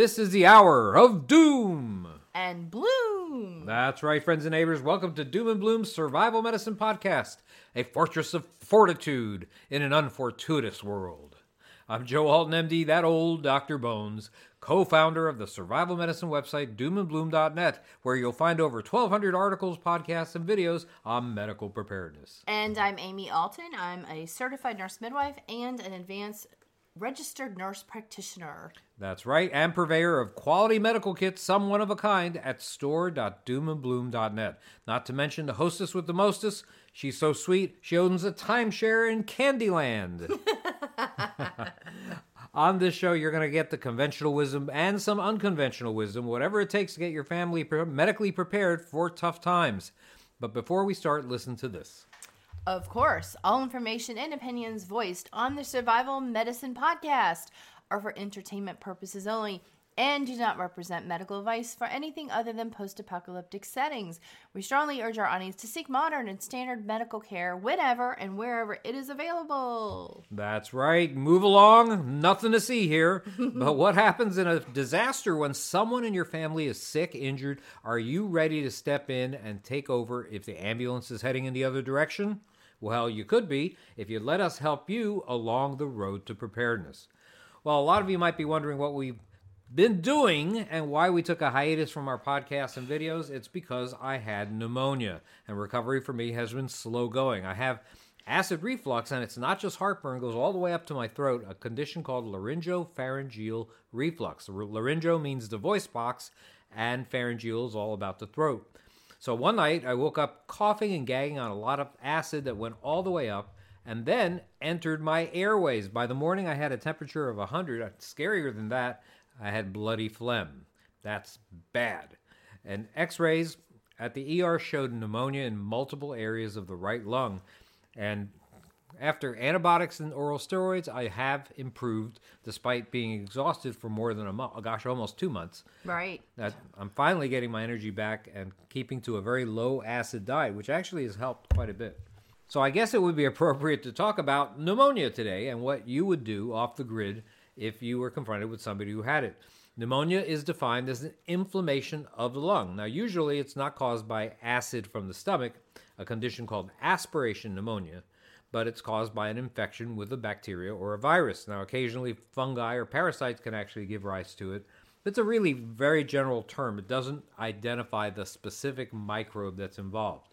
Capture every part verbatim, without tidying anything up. This is the hour of Doom and Bloom. That's right, friends and neighbors. Welcome to Doom and Bloom's Survival Medicine Podcast, a fortress of fortitude in an unfortuitous world. I'm Joe Alton, M D, that old Doctor Bones, co-founder of the survival medicine website doom and bloom dot net, where you'll find over twelve hundred articles, podcasts, and videos on medical preparedness. And I'm Amy Alton. I'm a certified nurse midwife and an advanced registered nurse practitioner. That's right, and purveyor of quality medical kits, some one of a kind, at store dot doom and bloom dot net. Not to mention the hostess with the mostest. She's so sweet, she owns a timeshare in Candyland. On this show, you're going to get the conventional wisdom and some unconventional wisdom, whatever it takes to get your family pre- medically prepared for tough times. But before we start, listen to this. Of course, all information and opinions voiced on the Survival Medicine Podcast are for entertainment purposes only and do not represent medical advice for anything other than post-apocalyptic settings. We strongly urge our audience to seek modern and standard medical care whenever and wherever it is available. That's right. Move along. Nothing to see here. But what happens in a disaster when someone in your family is sick, injured? Are you ready to step in and take over if the ambulance is heading in the other direction? Well, you could be if you let us help you along the road to preparedness. Well, a lot of you might be wondering what we've been doing and why we took a hiatus from our podcasts and videos. It's because I had pneumonia, and recovery for me has been slow going. I have acid reflux, and it's not just heartburn. It goes all the way up to my throat, a condition called laryngopharyngeal reflux. Laryngo means the voice box, and pharyngeal is all about the throat. So one night, I woke up coughing and gagging on a lot of acid that went all the way up, and then entered my airways. By the morning, I had a temperature of one hundred. Scarier than that, I had bloody phlegm. That's bad. And x-rays at the E R showed pneumonia in multiple areas of the right lung. And after antibiotics and oral steroids, I have improved despite being exhausted for more than a month. Oh, gosh, almost two months. Right. I'm finally getting my energy back and keeping to a very low acid diet, which actually has helped quite a bit. So I guess it would be appropriate to talk about pneumonia today and what you would do off the grid if you were confronted with somebody who had it. Pneumonia is defined as an inflammation of the lung. Now, usually it's not caused by acid from the stomach, a condition called aspiration pneumonia, but it's caused by an infection with a bacteria or a virus. Now, occasionally fungi or parasites can actually give rise to it. It's a really very general term. It doesn't identify the specific microbe that's involved.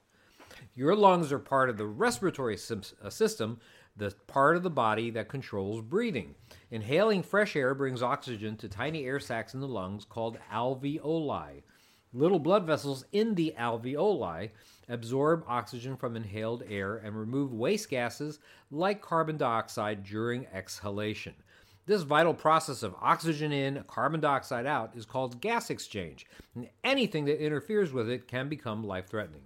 Your lungs are part of the respiratory system, the part of the body that controls breathing. Inhaling fresh air brings oxygen to tiny air sacs in the lungs called alveoli. Little blood vessels in the alveoli absorb oxygen from inhaled air and remove waste gases like carbon dioxide during exhalation. This vital process of oxygen in, carbon dioxide out is called gas exchange, and anything that interferes with it can become life-threatening.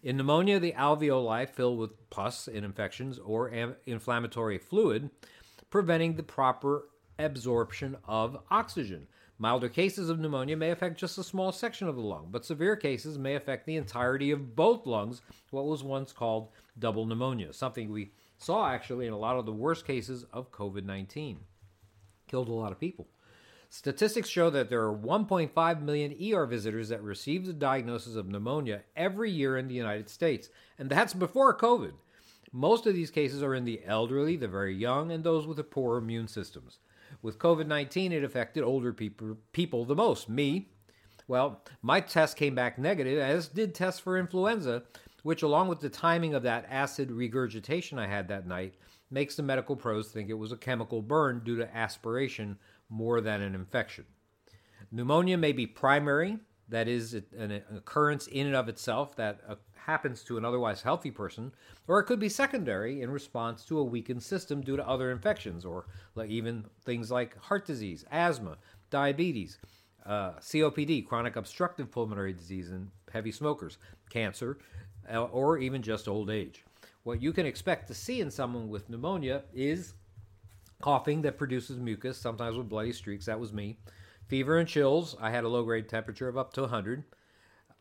In pneumonia, the alveoli fill with pus in infections or am- inflammatory fluid, preventing the proper absorption of oxygen. Milder cases of pneumonia may affect just a small section of the lung, but severe cases may affect the entirety of both lungs, what was once called double pneumonia, something we saw actually in a lot of the worst cases of covid nineteen. Killed a lot of people. Statistics show that there are one point five million E R visitors that receive the diagnosis of pneumonia every year in the United States, and that's before COVID. Most of these cases are in the elderly, the very young, and those with the poor immune systems. With covid nineteen, it affected older people, people the most, me. Well, my test came back negative, as did tests for influenza, which along with the timing of that acid regurgitation I had that night, makes the medical pros think it was a chemical burn due to aspiration more than an infection. Pneumonia may be primary, that is an occurrence in and of itself that uh, happens to an otherwise healthy person, or it could be secondary in response to a weakened system due to other infections, or like even things like heart disease, asthma, diabetes, uh, C O P D, chronic obstructive pulmonary disease in heavy smokers, cancer, uh, or even just old age. What you can expect to see in someone with pneumonia is coughing that produces mucus, sometimes with bloody streaks. That was me. Fever and chills. I had a low-grade temperature of up to one hundred.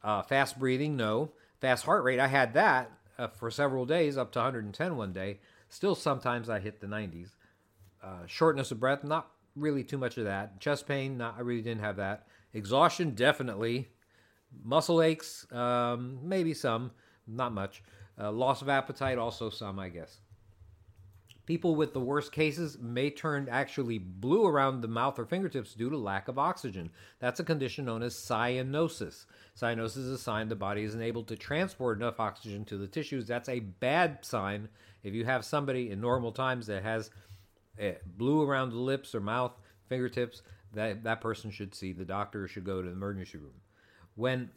Uh, fast breathing, no. Fast heart rate, I had that uh, for several days, up to one hundred ten one day. Still sometimes I hit the nineties. Uh, shortness of breath, not really too much of that. Chest pain, not, I really didn't have that. Exhaustion, definitely. Muscle aches, um, maybe some, not much. Uh, loss of appetite, also some, I guess. People with the worst cases may turn actually blue around the mouth or fingertips due to lack of oxygen. That's a condition known as cyanosis. Cyanosis is a sign the body isn't able to transport enough oxygen to the tissues. That's a bad sign. If you have somebody in normal times that has blue around the lips or mouth, fingertips, that, that person should see the doctor or should go to the emergency room. When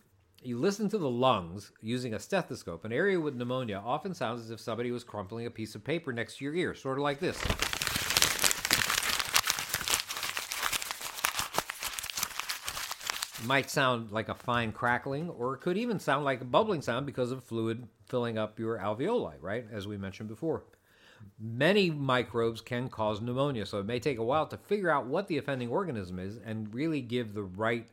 you listen to the lungs using a stethoscope, an area with pneumonia often sounds as if somebody was crumpling a piece of paper next to your ear, sort of like this. It might sound like a fine crackling, or it could even sound like a bubbling sound because of fluid filling up your alveoli, right, as we mentioned before. Many microbes can cause pneumonia, so it may take a while to figure out what the offending organism is and really give the right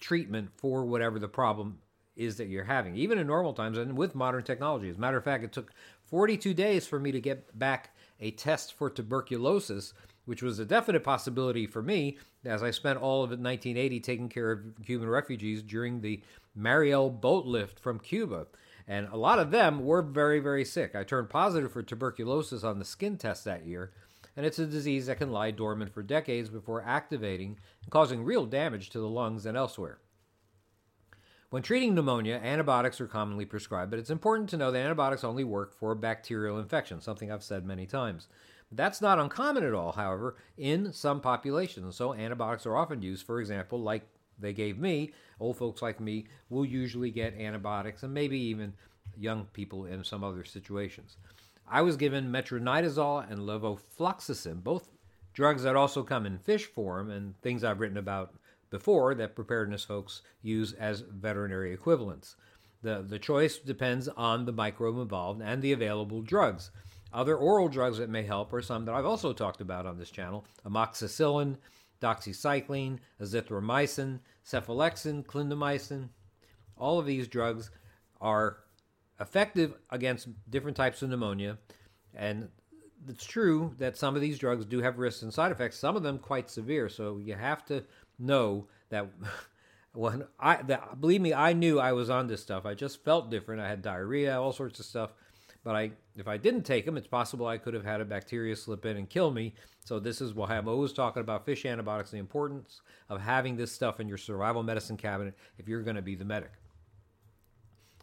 treatment for whatever the problem is that you're having, even in normal times and with modern technology. As a matter of fact, it took forty-two days for me to get back a test for tuberculosis, which was a definite possibility for me, as I spent all of nineteen eighty taking care of Cuban refugees during the Mariel boat lift from Cuba. And a lot of them were very, very sick. I turned positive for tuberculosis on the skin test that year. And it's a disease that can lie dormant for decades before activating and causing real damage to the lungs and elsewhere. When treating pneumonia, antibiotics are commonly prescribed, but it's important to know that antibiotics only work for bacterial infection, something I've said many times. That's not uncommon at all, however, in some populations. So antibiotics are often used, for example, like they gave me. Old folks like me will usually get antibiotics, and maybe even young people in some other situations. I was given metronidazole and levofloxacin, both drugs that also come in fish form and things I've written about before that preparedness folks use as veterinary equivalents. The, the choice depends on the microbe involved and the available drugs. Other oral drugs that may help are some that I've also talked about on this channel: amoxicillin, doxycycline, azithromycin, cephalexin, clindamycin. All of these drugs are effective against different types of pneumonia, and it's true that some of these drugs do have risks and side effects, some of them quite severe, so you have to know that when I, that, believe me, I knew I was on this stuff. I just felt different. I had diarrhea, all sorts of stuff, but I, if I didn't take them, it's possible I could have had a bacteria slip in and kill me, so this is why I'm always talking about fish antibiotics, the importance of having this stuff in your survival medicine cabinet if you're going to be the medic.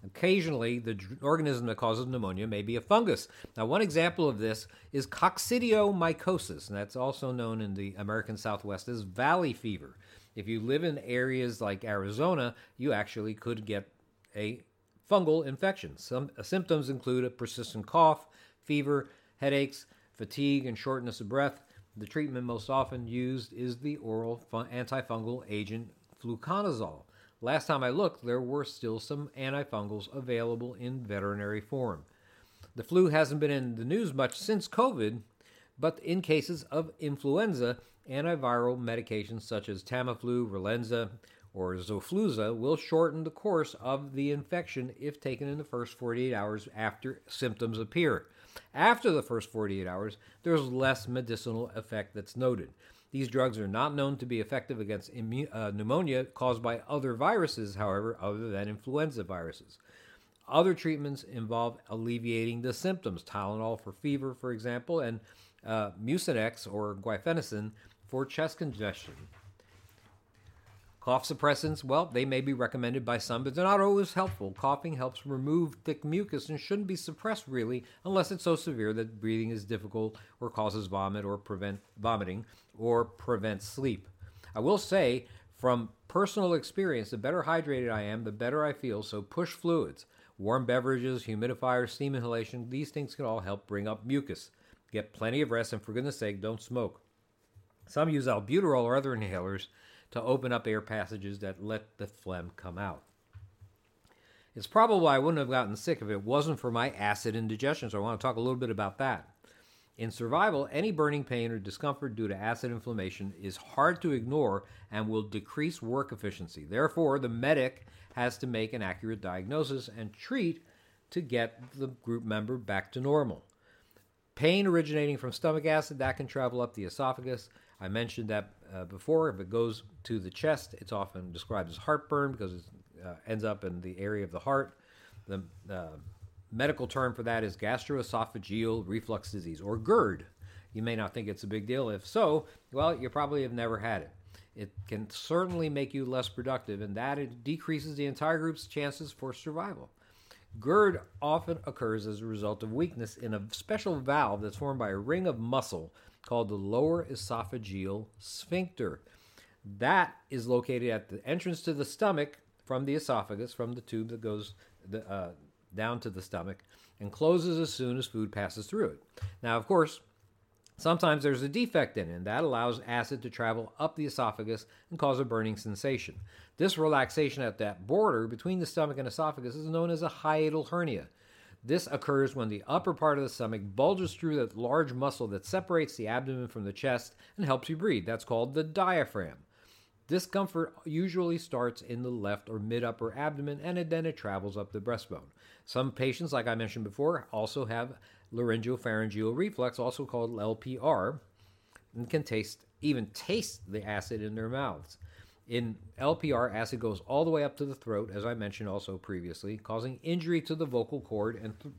Occasionally, the organism that causes pneumonia may be a fungus. Now, one example of this is coccidiomycosis, and that's also known in the American Southwest as valley fever. If you live in areas like Arizona, you actually could get a fungal infection. Some symptoms include a persistent cough, fever, headaches, fatigue, and shortness of breath. The treatment most often used is the oral fun- antifungal agent fluconazole. Last time I looked, there were still some antifungals available in veterinary form. The flu hasn't been in the news much since COVID, but in cases of influenza, antiviral medications such as Tamiflu, Relenza, or Zofluza will shorten the course of the infection if taken in the first forty-eight hours after symptoms appear. After the first forty-eight hours, there's less medicinal effect that's noted. These drugs are not known to be effective against immu- uh, pneumonia caused by other viruses, however, other than influenza viruses. Other treatments involve alleviating the symptoms, Tylenol for fever, for example, and uh, Mucinex or guaifenesin for chest congestion. Cough suppressants, well, they may be recommended by some, but they're not always helpful. Coughing helps remove thick mucus and shouldn't be suppressed, really, unless it's so severe that breathing is difficult or causes vomit or prevent vomiting. Or prevent sleep. I will say from personal experience, the better hydrated I am, the better I feel, so push fluids. Warm beverages, humidifiers, steam inhalation, these things can all help bring up mucus. Get plenty of rest, and for goodness sake, don't smoke. Some use albuterol or other inhalers to open up air passages that let the phlegm come out. It's probable I wouldn't have gotten sick if it wasn't for my acid indigestion, so I want to talk a little bit about that. In survival, any burning pain or discomfort due to acid inflammation is hard to ignore and will decrease work efficiency. Therefore, the medic has to make an accurate diagnosis and treat to get the group member back to normal. Pain originating from stomach acid, that can travel up the esophagus. I mentioned that uh, before. If it goes to the chest, it's often described as heartburn because it uh, ends up in the area of the heart. The uh, medical term for that is gastroesophageal reflux disease, or GERD. You may not think it's a big deal. If so, well, you probably have never had it. It can certainly make you less productive, and that it decreases the entire group's chances for survival. GERD often occurs as a result of weakness in a special valve that's formed by a ring of muscle called the lower esophageal sphincter. That is located at the entrance to the stomach from the esophagus, from the tube that goes the, uh, down to the stomach, and closes as soon as food passes through it. Now, of course, sometimes there's a defect in it, and that allows acid to travel up the esophagus and cause a burning sensation. This relaxation at that border between the stomach and esophagus is known as a hiatal hernia. This occurs when the upper part of the stomach bulges through that large muscle that separates the abdomen from the chest and helps you breathe. That's called the diaphragm. Discomfort usually starts in the left or mid-upper abdomen, and then it travels up the breastbone. Some patients, like I mentioned before, also have laryngopharyngeal reflux, also called L P R, and can taste, even taste the acid in their mouths. In L P R, acid goes all the way up to the throat, as I mentioned also previously, causing injury to the vocal cord and th-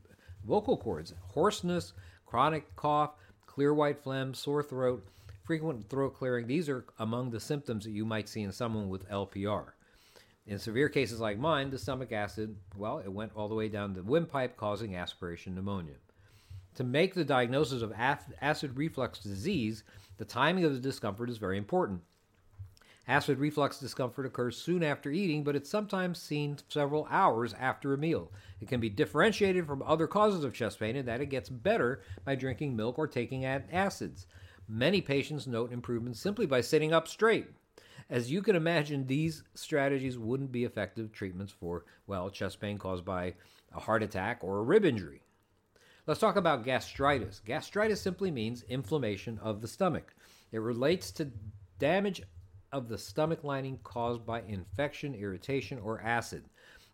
vocal cords, hoarseness, chronic cough, clear white phlegm, sore throat, frequent throat clearing. These are among the symptoms that you might see in someone with L P R. In severe cases like mine, the stomach acid, well, it went all the way down the windpipe, causing aspiration pneumonia. To make the diagnosis of acid reflux disease, the timing of the discomfort is very important. Acid reflux discomfort occurs soon after eating, but it's sometimes seen several hours after a meal. It can be differentiated from other causes of chest pain in that it gets better by drinking milk or taking antacids. Many patients note improvements simply by sitting up straight. As you can imagine, these strategies wouldn't be effective treatments for, well, chest pain caused by a heart attack or a rib injury. Let's talk about gastritis. Gastritis simply means inflammation of the stomach. It relates to damage of the stomach lining caused by infection, irritation, or acid.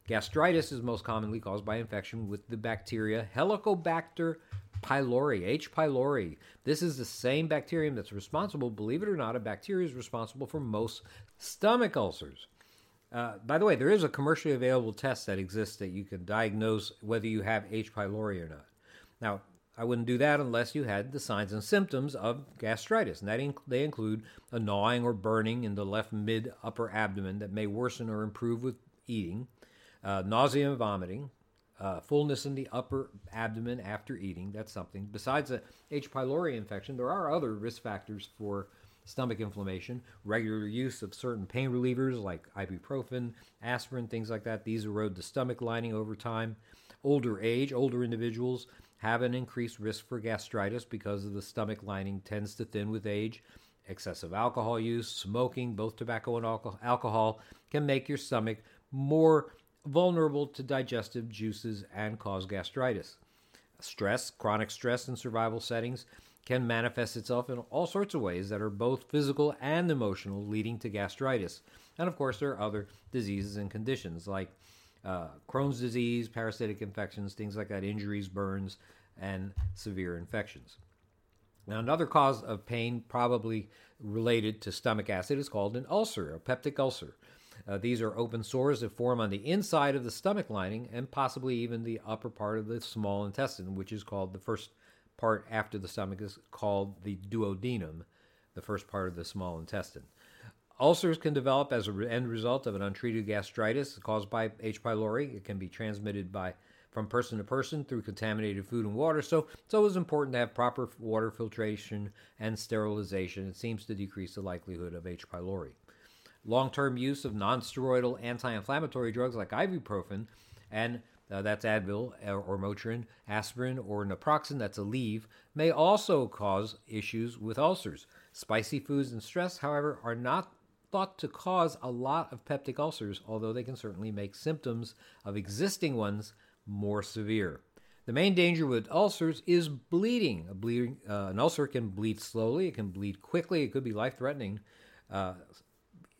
Gastritis is most commonly caused by infection with the bacteria Helicobacter pylori, H. pylori. This is the same bacterium that's responsible, believe it or not, a bacteria is responsible for most stomach ulcers. Uh, by the way, there is a commercially available test that exists that you can diagnose whether you have H. pylori or not. Now, I wouldn't do that unless you had the signs and symptoms of gastritis, and that inc- they include a gnawing or burning in the left mid-upper abdomen that may worsen or improve with eating, uh, nausea and vomiting, uh, fullness in the upper abdomen after eating. That's something. Besides a H. pylori infection, there are other risk factors for stomach inflammation, regular use of certain pain relievers like ibuprofen, aspirin, things like that. These erode the stomach lining over time. Older age, older individuals have an increased risk for gastritis because of the stomach lining tends to thin with age. Excessive alcohol use, smoking, both tobacco and alcohol, can make your stomach more vulnerable to digestive juices and cause gastritis. Stress, chronic stress in survival settings can manifest itself in all sorts of ways that are both physical and emotional, leading to gastritis. And of course, there are other diseases and conditions like Uh, Crohn's disease, parasitic infections, things like that, injuries, burns, and severe infections. Now, another cause of pain probably related to stomach acid is called an ulcer, a peptic ulcer. Uh, these are open sores that form on the inside of the stomach lining and possibly even the upper part of the small intestine, which is called the first part after the stomach is called the duodenum, the first part of the small intestine. Ulcers can develop as an end result of an untreated gastritis caused by H. pylori. It can be transmitted by from person to person through contaminated food and water, so it's always important to have proper water filtration and sterilization. It seems to decrease the likelihood of H. pylori. Long-term use of non-steroidal anti-inflammatory drugs like ibuprofen, and uh, that's Advil or Motrin, aspirin or naproxen, that's Aleve, may also cause issues with ulcers. Spicy foods and stress, however, are not thought to cause a lot of peptic ulcers, although they can certainly make symptoms of existing ones more severe. The main danger with ulcers is bleeding. A bleeding uh, an ulcer can bleed slowly, it can bleed quickly, it could be life-threatening. Uh,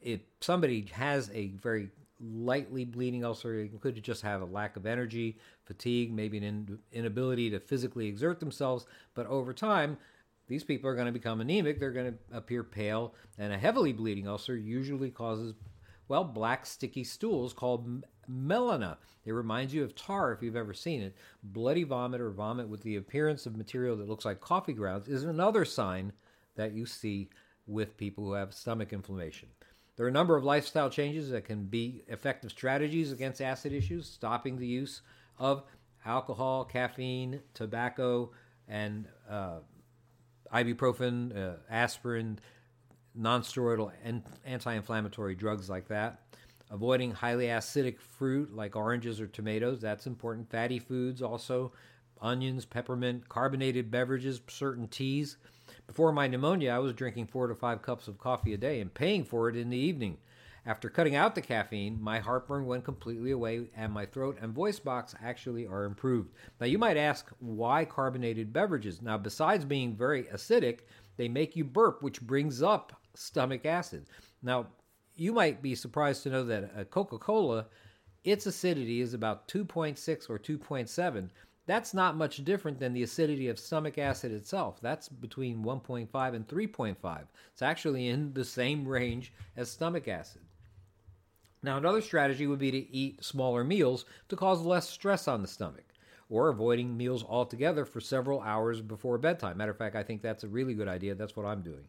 if somebody has a very lightly bleeding ulcer, it could just have a lack of energy, fatigue, maybe an in- inability to physically exert themselves, but over time, These people are going to become anemic. They're going to appear pale, and a heavily bleeding ulcer usually causes, well, black sticky stools called melena. It reminds you of tar if you've ever seen it. Bloody vomit or vomit with the appearance of material that looks like coffee grounds is another sign that you see with people who have stomach inflammation. There are a number of lifestyle changes that can be effective strategies against acid issues, stopping the use of alcohol, caffeine, tobacco, and uh, ibuprofen, uh, aspirin, nonsteroidal and anti-inflammatory drugs like that. Avoiding highly acidic fruit like oranges or tomatoes, that's important. Fatty foods also, onions, peppermint, carbonated beverages, certain teas. Before my pneumonia, I was drinking four to five cups of coffee a day and paying for it in the evening. After cutting out the caffeine, my heartburn went completely away, and my throat and voice box actually are improved. Now, you might ask, why carbonated beverages? Now, besides being very acidic, they make you burp, which brings up stomach acid. Now, you might be surprised to know that a Coca-Cola, its acidity is about two point six or two point seven. That's not much different than the acidity of stomach acid itself. That's between one point five and three point five. It's actually in the same range as stomach acid. Now, another strategy would be to eat smaller meals to cause less stress on the stomach, or avoiding meals altogether for several hours before bedtime. Matter of fact, I think that's a really good idea. That's what I'm doing.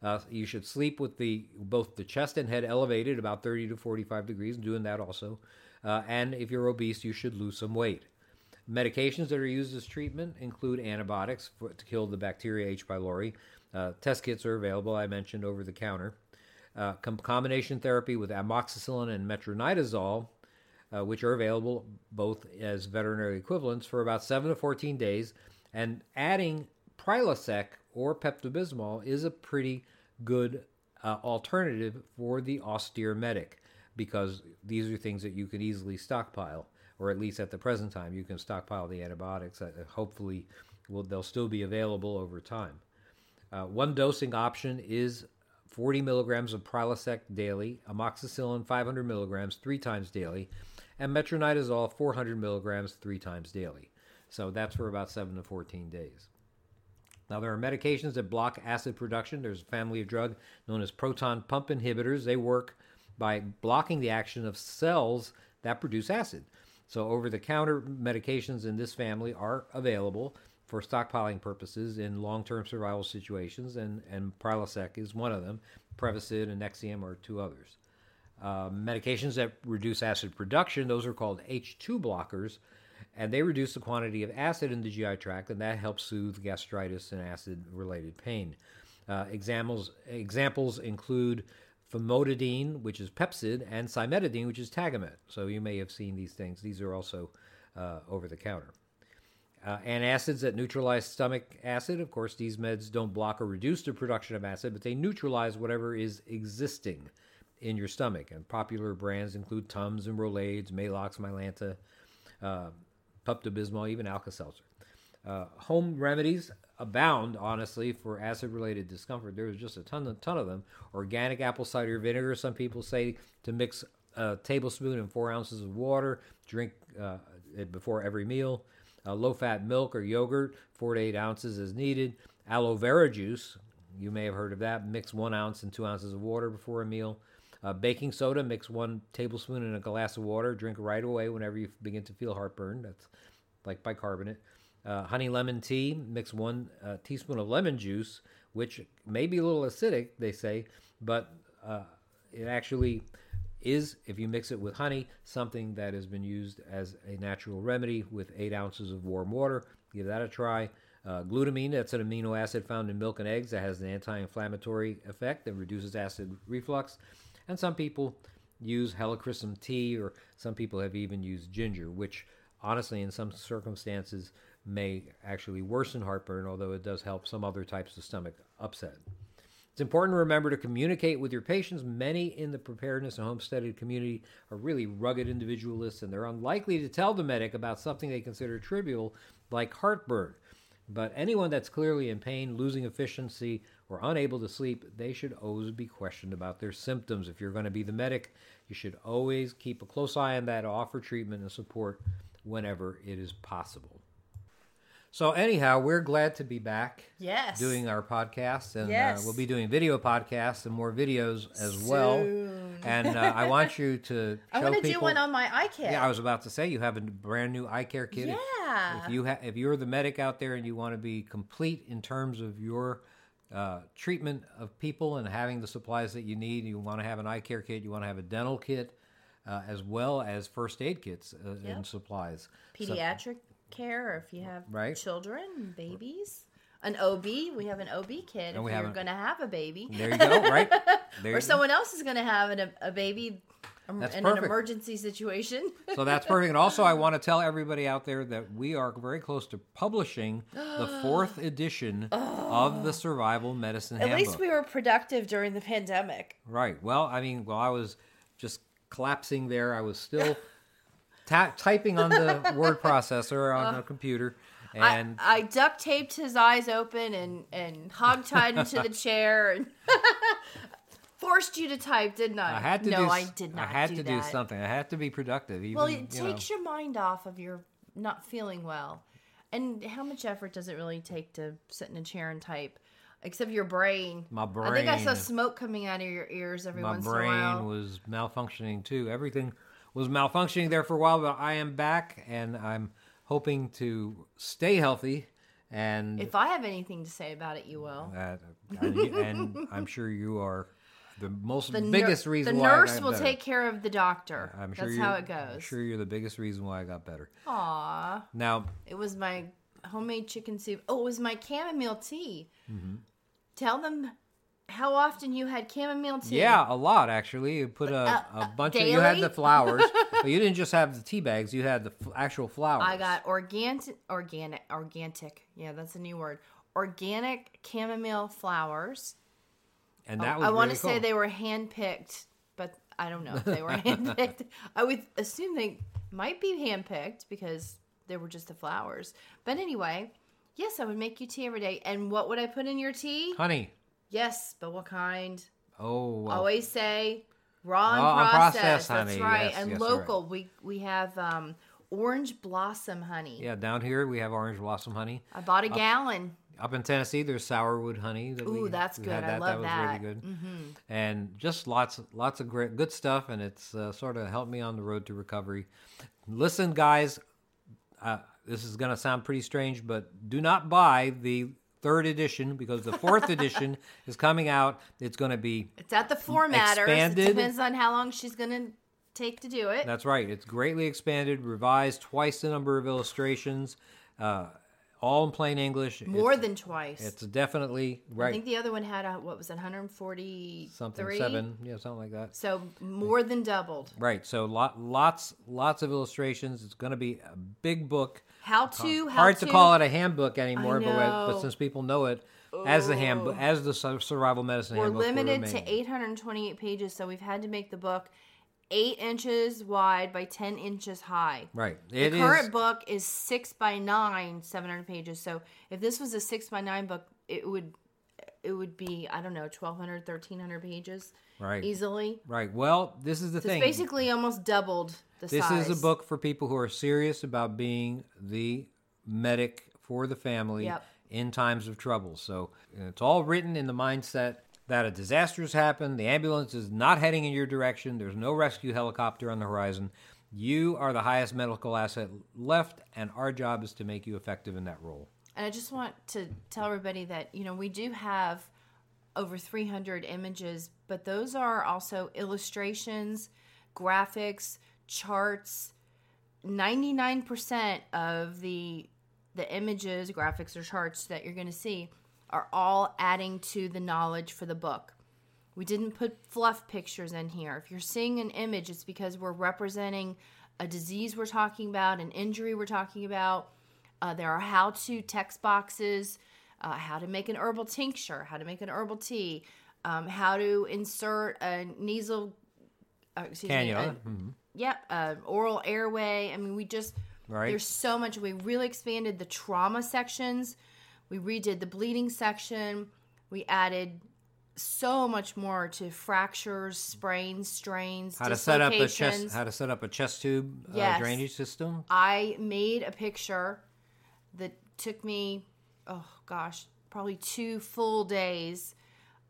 Uh, you should sleep with the both the chest and head elevated about thirty to forty-five degrees, doing that also. Uh, and if you're obese, you should lose some weight. Medications that are used as treatment include antibiotics for, to kill the bacteria H. pylori. Uh, test kits are available, I mentioned, over the counter. Uh, com- combination therapy with amoxicillin and metronidazole, uh, which are available both as veterinary equivalents for about seven to fourteen days. And adding Prilosec or Pepto-Bismol is a pretty good uh, alternative for the austere medic, because these are things that you can easily stockpile, or at least at the present time, you can stockpile the antibiotics. Uh, hopefully, will, they'll still be available over time. Uh, one dosing option is forty milligrams of Prilosec daily, amoxicillin five hundred milligrams three times daily, and metronidazole four hundred milligrams three times daily. So that's for about seven to fourteen days. Now, there are medications that block acid production. There's a family of drug known as proton pump inhibitors. They work by blocking the action of cells that produce acid. So over-the-counter medications in this family are available for stockpiling purposes in long-term survival situations, and, and Prilosec is one of them. Prevacid and Nexium are two others. Uh, medications that reduce acid production, those are called H two blockers, and they reduce the quantity of acid in the G I tract, and that helps soothe gastritis and acid-related pain. Uh, examples, examples include famotidine, which is Pepcid, and cimetidine, which is Tagamet. So you may have seen these things. These are also uh, over-the-counter. Uh, antacids that neutralize stomach acid. Of course, these meds don't block or reduce the production of acid, but they neutralize whatever is existing in your stomach. And popular brands include Tums and Rolaids, Maalox, Mylanta, uh, Pepto-Bismol, even Alka-Seltzer. Uh, home remedies abound, honestly, for acid-related discomfort. There was just a ton, a ton of them. Organic apple cider vinegar, some people say, to mix a tablespoon and four ounces of water, drink uh, it before every meal. Uh, low-fat milk or yogurt, four to eight ounces as needed. Aloe vera juice, you may have heard of that. Mix one ounce and two ounces of water before a meal. Uh, baking soda, mix one tablespoon in a glass of water. Drink right away whenever you begin to feel heartburn. That's like bicarbonate. Uh, honey lemon tea, mix one uh, teaspoon of lemon juice, which may be a little acidic, they say, but uh, it actually is, if you mix it with honey, something that has been used as a natural remedy with eight ounces of warm water. Give that a try. Uh, glutamine, that's an amino acid found in milk and eggs that has an anti-inflammatory effect that reduces acid reflux. And some people use helichrysum tea, or some people have even used ginger, which honestly in some circumstances may actually worsen heartburn, although it does help some other types of stomach upset. It's important to remember to communicate with your patients. Many in the preparedness and homesteaded community are really rugged individualists, and they're unlikely to tell the medic about something they consider trivial, like heartburn. But anyone that's clearly in pain, losing efficiency, or unable to sleep, they should always be questioned about their symptoms. If you're going to be the medic, you should always keep a close eye on that, offer treatment and support whenever it is possible. So anyhow, we're glad to be back. Yes. Doing our podcast, and yes. uh, we'll be doing video podcasts and more videos as Soon. well. And uh, I want you to. I want to do one on my eye care. Yeah, I was about to say you have a brand new eye care kit. Yeah. If, if you ha- if you're the medic out there and you want to be complete in terms of your uh, treatment of people and having the supplies that you need, you want to have an eye care kit. You want to have a dental kit, uh, as well as first aid kits uh, yep. and supplies. Pediatric. So, care, or if you have right. children, babies, an O B, we have an O B kid. And if you're going to have a baby, there you go, right? There or someone else is going to have an, a baby that's in perfect. an emergency situation. So that's perfect. And also, I want to tell everybody out there that we are very close to publishing the fourth edition of the Survival Medicine Handbook. At least we were productive during the pandemic, right? Well, I mean, while I was just collapsing there, I was still. Ta- typing on the word processor on uh, the computer, and I, I duct taped his eyes open and and hog-tied him to the chair and forced you to type, didn't I? I had to no, do, I did not. I had do to that. do something. I had to be productive. Even, well, it you takes know. your mind off of your not feeling well, and how much effort does it really take to sit in a chair and type? Except your brain. My brain. I think I saw smoke coming out of your ears every My once in a while. My brain was malfunctioning too. Everything. Was malfunctioning there for a while, but I am back, and I'm hoping to stay healthy. And if I have anything to say about it, you will. Uh, and I'm sure you are the most the biggest ner- reason the why. The nurse I got will better. take care of the doctor. I'm sure that's how it goes. I'm sure you're the biggest reason why I got better. Aww. Now it was my homemade chicken soup. Oh, it was my chamomile tea. Mm-hmm. Tell them. How often you had chamomile tea? Yeah, a lot, actually. You put a, a, a bunch daily? of... You had the flowers. But you didn't just have the tea bags. You had the f- actual flowers. I got organic... Organic. Organic. Yeah, that's a new word. Organic chamomile flowers. And that oh, was I really want to cool. say they were handpicked, but I don't know if they were handpicked. I would assume they might be handpicked because they were just the flowers. But anyway, yes, I would make you tea every day. And what would I put in your tea? Honey. Yes, but what kind? Oh, well. Always say raw and oh, processed. Process, that's right. Yes, and yes, local, right. we we have um, orange blossom honey. Yeah, down here we have orange blossom honey. I bought a up, gallon. Up in Tennessee, there's sourwood honey. That Ooh, we, that's we good. Had that. I love that. That was really good. Mm-hmm. And just lots lots of great, good stuff, and it's uh, sort of helped me on the road to recovery. Listen, guys, uh, this is going to sound pretty strange, but do not buy the... Third edition, because the fourth edition is coming out. It's going to be it's at the formatter. Expanded. It depends on how long she's going to take to do it. That's right. It's greatly expanded, revised, twice the number of illustrations, uh, all in plain English. More it's, than twice. It's definitely right. I think the other one had a, what was it, one hundred forty-three something seven, yeah, something like that. So more than doubled. Right. So lot, lots, lots of illustrations. It's going to be a big book. How to, how Hard to. to call it a handbook anymore, but, but since people know it Ooh. as the handbook, as the Survival Medicine We're Handbook. We're limited to eight hundred twenty-eight pages, so we've had to make the book eight inches wide by ten inches high. Right. It the current is, book is six by nine, seven hundred pages. So if this was a six by nine book, it would it would be I don't know, twelve hundred, thirteen hundred pages, right? Easily. Right. Well, this is the so thing. It's basically almost doubled. This size. is a book for people who are serious about being the medic for the family yep. in times of trouble. So it's all written in the mindset that a disaster has happened, the ambulance is not heading in your direction, there's no rescue helicopter on the horizon. You are the highest medical asset left, and our job is to make you effective in that role. And I just want to tell everybody that, you know, we do have over three hundred images, but those are also illustrations, graphics, charts. Ninety-nine percent of the the images, graphics, or charts that you're going to see are all adding to the knowledge for the book. We didn't put fluff pictures in here. If you're seeing an image, it's because we're representing a disease we're talking about, an injury we're talking about. Uh, there are how-to text boxes, uh, how to make an herbal tincture, how to make an herbal tea, um, how to insert a nasal Uh, excuse Cannula. me. Uh, mm-hmm. Yep. Yeah, uh, oral airway. I mean, we just, right. there's so much. We really expanded the trauma sections. We redid the bleeding section. We added so much more to fractures, sprains, strains, how to set up a chest, how to set up a chest tube uh, yes. drainage system. I made a picture that took me, oh gosh, probably two full days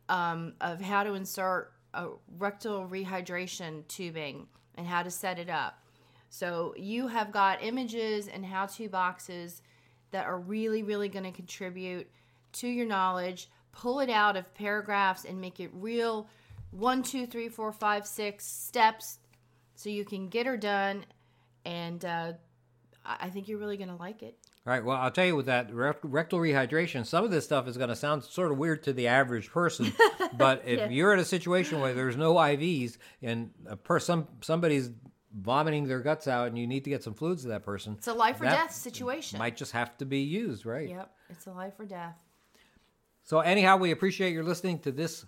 um, of how to insert a rectal rehydration tubing and how to set it up. So you have got images and how-to boxes that are really, really going to contribute to your knowledge. Pull it out of paragraphs and make it real one, two, three, four, five, six steps so you can get her done. And uh, I think you're really going to like it. All right. Well, I'll tell you with that rectal rehydration, some of this stuff is going to sound sort of weird to the average person. But if yeah. you're in a situation where there's no I Vs and a person, somebody's vomiting their guts out and you need to get some fluids to that person. It's a life or death situation. Might just have to be used, right? Yep. It's a life or death. So anyhow, we appreciate your listening to this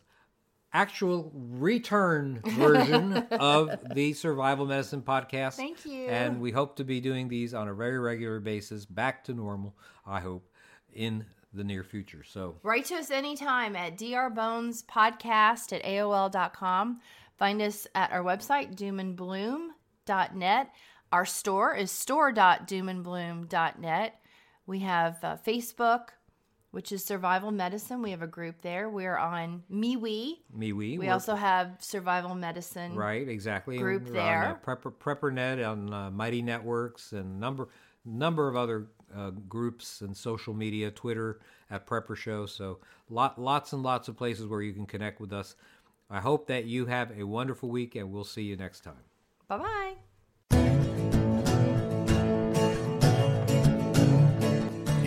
actual return version of the Survival Medicine Podcast. Thank you. And we hope to be doing these on a very regular basis, back to normal, I hope, in the near future. So write to us anytime at d r bones podcast at a o l dot com. Find us at our website, doom and bloom dot net. Our store is store dot doom and bloom dot net. We have uh, Facebook, which is Survival Medicine. We have a group there. We're on MeWe. MeWe. We We're, also have Survival Medicine. Right, exactly. Group We're there. On, uh, Prepper, PrepperNet, on uh, Mighty Networks, and number number of other uh, groups and social media, Twitter at Prepper Show. So lot, lots and lots of places where you can connect with us. I hope that you have a wonderful week, and we'll see you next time. Bye-bye.